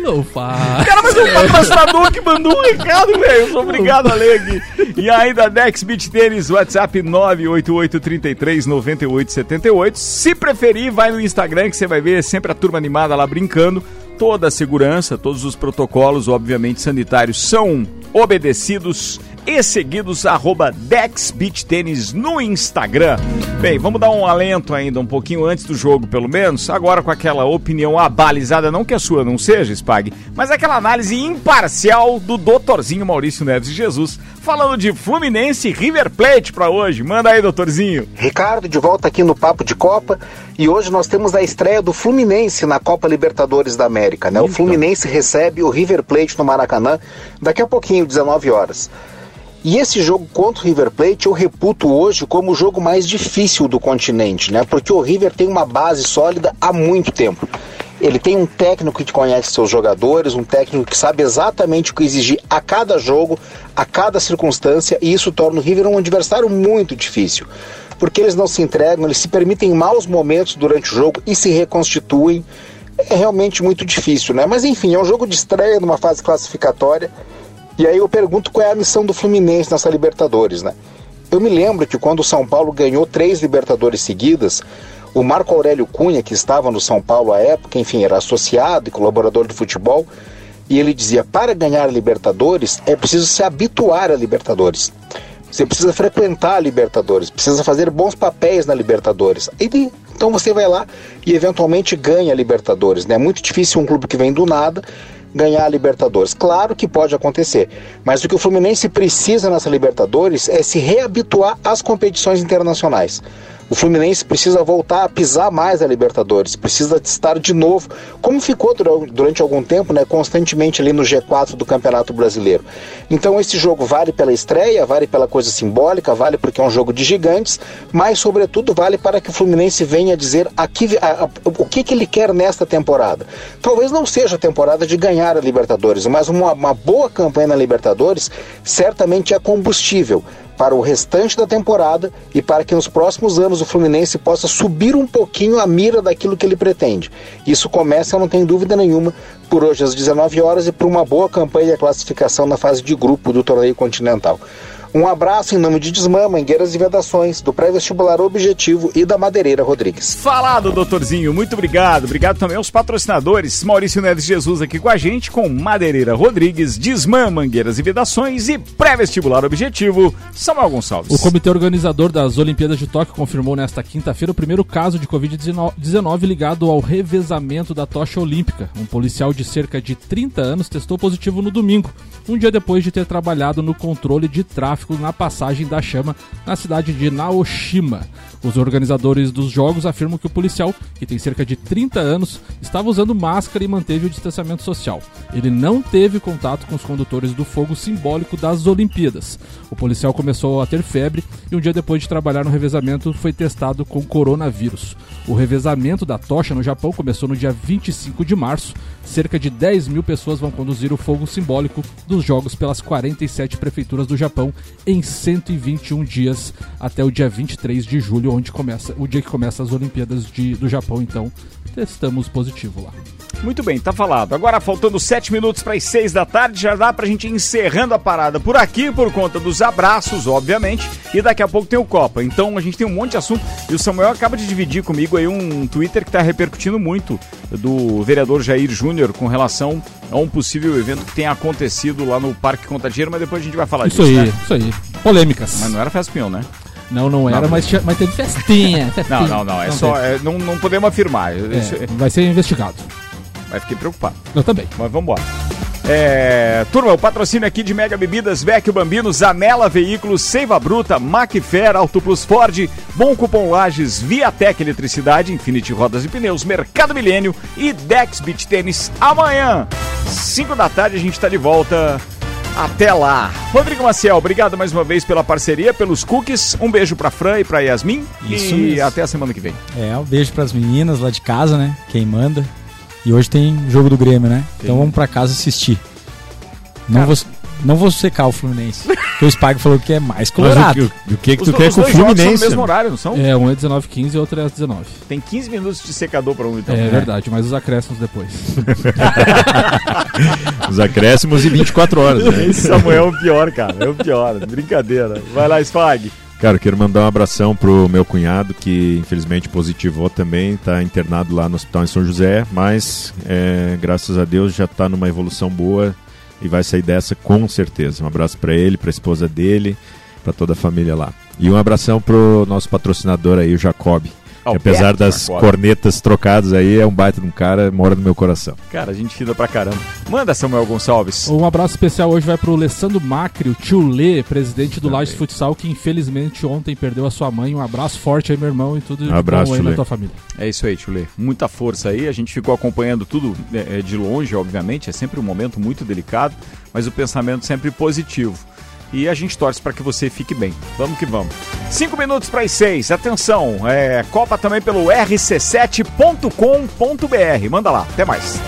Não faz. Cara, mas é um patrocinador que mandou um recado, velho. Sou obrigado a ler aqui. E ainda Next Beach Tênis, WhatsApp 988339878. Se preferir, vai no Instagram que você vai ver sempre a turma animada lá brincando. Toda a segurança, todos os protocolos, obviamente, sanitários são obedecidos e seguidos, @DexBeachTênis no Instagram. Bem, vamos dar um alento ainda um pouquinho antes do jogo, pelo menos, agora com aquela opinião abalizada, não que a sua não seja, Spag, mas aquela análise imparcial do doutorzinho Maurício Neves de Jesus, falando de Fluminense e River Plate para hoje. Manda aí, doutorzinho. Ricardo, de volta aqui no Papo de Copa, e hoje nós temos a estreia do Fluminense na Copa Libertadores da América, né? O Fluminense recebe o River Plate no Maracanã daqui a pouquinho, 19 horas. E esse jogo contra o River Plate eu reputo hoje como o jogo mais difícil do continente, né? Porque o River tem uma base sólida há muito tempo. Ele tem um técnico que conhece seus jogadores, um técnico que sabe exatamente o que exigir a cada jogo, a cada circunstância, e isso torna o River um adversário muito difícil. Porque eles não se entregam, eles se permitem maus momentos durante o jogo e se reconstituem. É realmente muito difícil, né? Mas enfim, é um jogo de estreia numa fase classificatória. E aí eu pergunto qual é a missão do Fluminense nessa Libertadores, né? Eu me lembro que quando o São Paulo ganhou 3 Libertadores seguidas, o Marco Aurélio Cunha, que estava no São Paulo à época, enfim, era associado e colaborador de futebol, e ele dizia, para ganhar a Libertadores é preciso se habituar a Libertadores. Você precisa frequentar a Libertadores, precisa fazer bons papéis na Libertadores. Então você vai lá e eventualmente ganha a Libertadores, né? É muito difícil um clube que vem do nada ganhar a Libertadores. Claro que pode acontecer, mas o que o Fluminense precisa nessa Libertadores é se reabituar às competições internacionais. O Fluminense precisa voltar a pisar mais a Libertadores, precisa estar de novo, como ficou durante algum tempo, né, constantemente ali no G4 do Campeonato Brasileiro. Então esse jogo vale pela estreia, vale pela coisa simbólica, vale porque é um jogo de gigantes, mas sobretudo vale para que o Fluminense venha dizer o que ele quer nesta temporada. Talvez não seja a temporada de ganhar a Libertadores, mas uma boa campanha na Libertadores certamente é combustível para o restante da temporada e para que nos próximos anos o Fluminense possa subir um pouquinho a mira daquilo que ele pretende. Isso começa, eu não tenho dúvida nenhuma, por hoje às 19 horas e por uma boa campanha e a classificação na fase de grupo do torneio continental. Um abraço em nome de Desmã, Mangueiras e Vedações, do Pré-Vestibular Objetivo e da Madeireira Rodrigues. Falado, doutorzinho, muito obrigado. Obrigado também aos patrocinadores. Maurício Neves Jesus aqui com a gente, com Madeireira Rodrigues, Desmã, Mangueiras e Vedações e Pré-Vestibular Objetivo, Samuel Gonçalves. O comitê organizador das Olimpíadas de Tóquio confirmou nesta quinta-feira o primeiro caso de Covid-19 ligado ao revezamento da tocha olímpica. Um policial de cerca de 30 anos testou positivo no domingo um dia depois de ter trabalhado no controle de tráfego na passagem da chama na cidade de Naoshima. Os organizadores dos jogos afirmam que o policial, que tem cerca de 30 anos, estava usando máscara e manteve o distanciamento social. Ele não teve contato com os condutores do fogo simbólico das Olimpíadas. O policial começou a ter febre e um dia depois de trabalhar no revezamento foi testado com coronavírus. O revezamento da tocha no Japão começou no dia 25 de março. Cerca de 10 mil pessoas vão conduzir o fogo simbólico dos jogos pelas 47 prefeituras do Japão em 121 dias até o dia 23 de julho, onde começa o dia que começa as Olimpíadas do Japão. Então, testamos positivo lá. Muito bem, tá falado. Agora, faltando 7 minutos para as 6 da tarde, já dá pra gente ir encerrando a parada por aqui, por conta dos abraços, obviamente, e daqui a pouco tem o Copa. Então, a gente tem um monte de assunto, e o Samuel acaba de dividir comigo aí um Twitter que tá repercutindo muito, do vereador Jair Júnior, com relação a um possível evento que tenha acontecido lá no Parque Contagiro, mas depois a gente vai falar disso, né? Isso aí, polêmicas. Mas não era festa pinhão, né? Não era, mas teve festinha. Não, é só, não podemos afirmar. Vai ser investigado. Mas fiquei preocupado. Eu também. Mas vamos embora. Turma, o patrocínio aqui de Mega Bebidas, Vecchio Bambino, Zanella Veículos, Seiva Bruta, Macfer, Auto Plus Ford, Bom Cupom Lages, Viatec Eletricidade, Infinity Rodas e Pneus, Mercado Milênio e Dex Beach Tênis. Amanhã, 5 da tarde, a gente está de volta. Até lá. Rodrigo Maciel, obrigado mais uma vez pela parceria, pelos cookies. Um beijo pra Fran e pra Yasmin. Isso. Até a semana que vem. Um beijo pras meninas lá de casa, né? Quem manda. E hoje tem jogo do Grêmio, né? Então vamos pra casa assistir. Não vou secar o Fluminense. Porque o Spag falou que é mais colorado. O que tu quer com o Fluminense? Jogos são no mesmo horário, não são? Um é 19h15 e outro é às 19h. Tem 15 minutos de secador pra um, então. É verdade, mas os acréscimos depois. Os acréscimos e 24 horas. Né? Esse Samuel é o pior, cara. É o pior. Brincadeira. Vai lá, Spag. Cara, eu quero mandar um abração pro meu cunhado, que infelizmente positivou também, tá internado lá no hospital em São José, mas graças a Deus já tá numa evolução boa e vai sair dessa com certeza. Um abraço pra ele, pra esposa dele, pra toda a família lá. E um abração pro nosso patrocinador aí, o Jacob. Que, apesar das cornetas trocadas aí, é um baita de um cara, mora no meu coração. Cara, a gente fida pra caramba. Manda, Samuel Gonçalves. Um abraço especial hoje vai pro Alessandro Macri, o tio Lê, presidente do Lages Futsal, que infelizmente ontem perdeu a sua mãe. Um abraço forte aí, meu irmão, e tudo de bom aí na tua família. É isso aí, tio Lê. Muita força aí, a gente ficou acompanhando tudo de longe, obviamente, é sempre um momento muito delicado, mas o pensamento sempre positivo. E a gente torce para que você fique bem. Vamos que vamos. 5 minutos para as 6. Atenção, Copa também pelo rc7.com.br. Manda lá, até mais.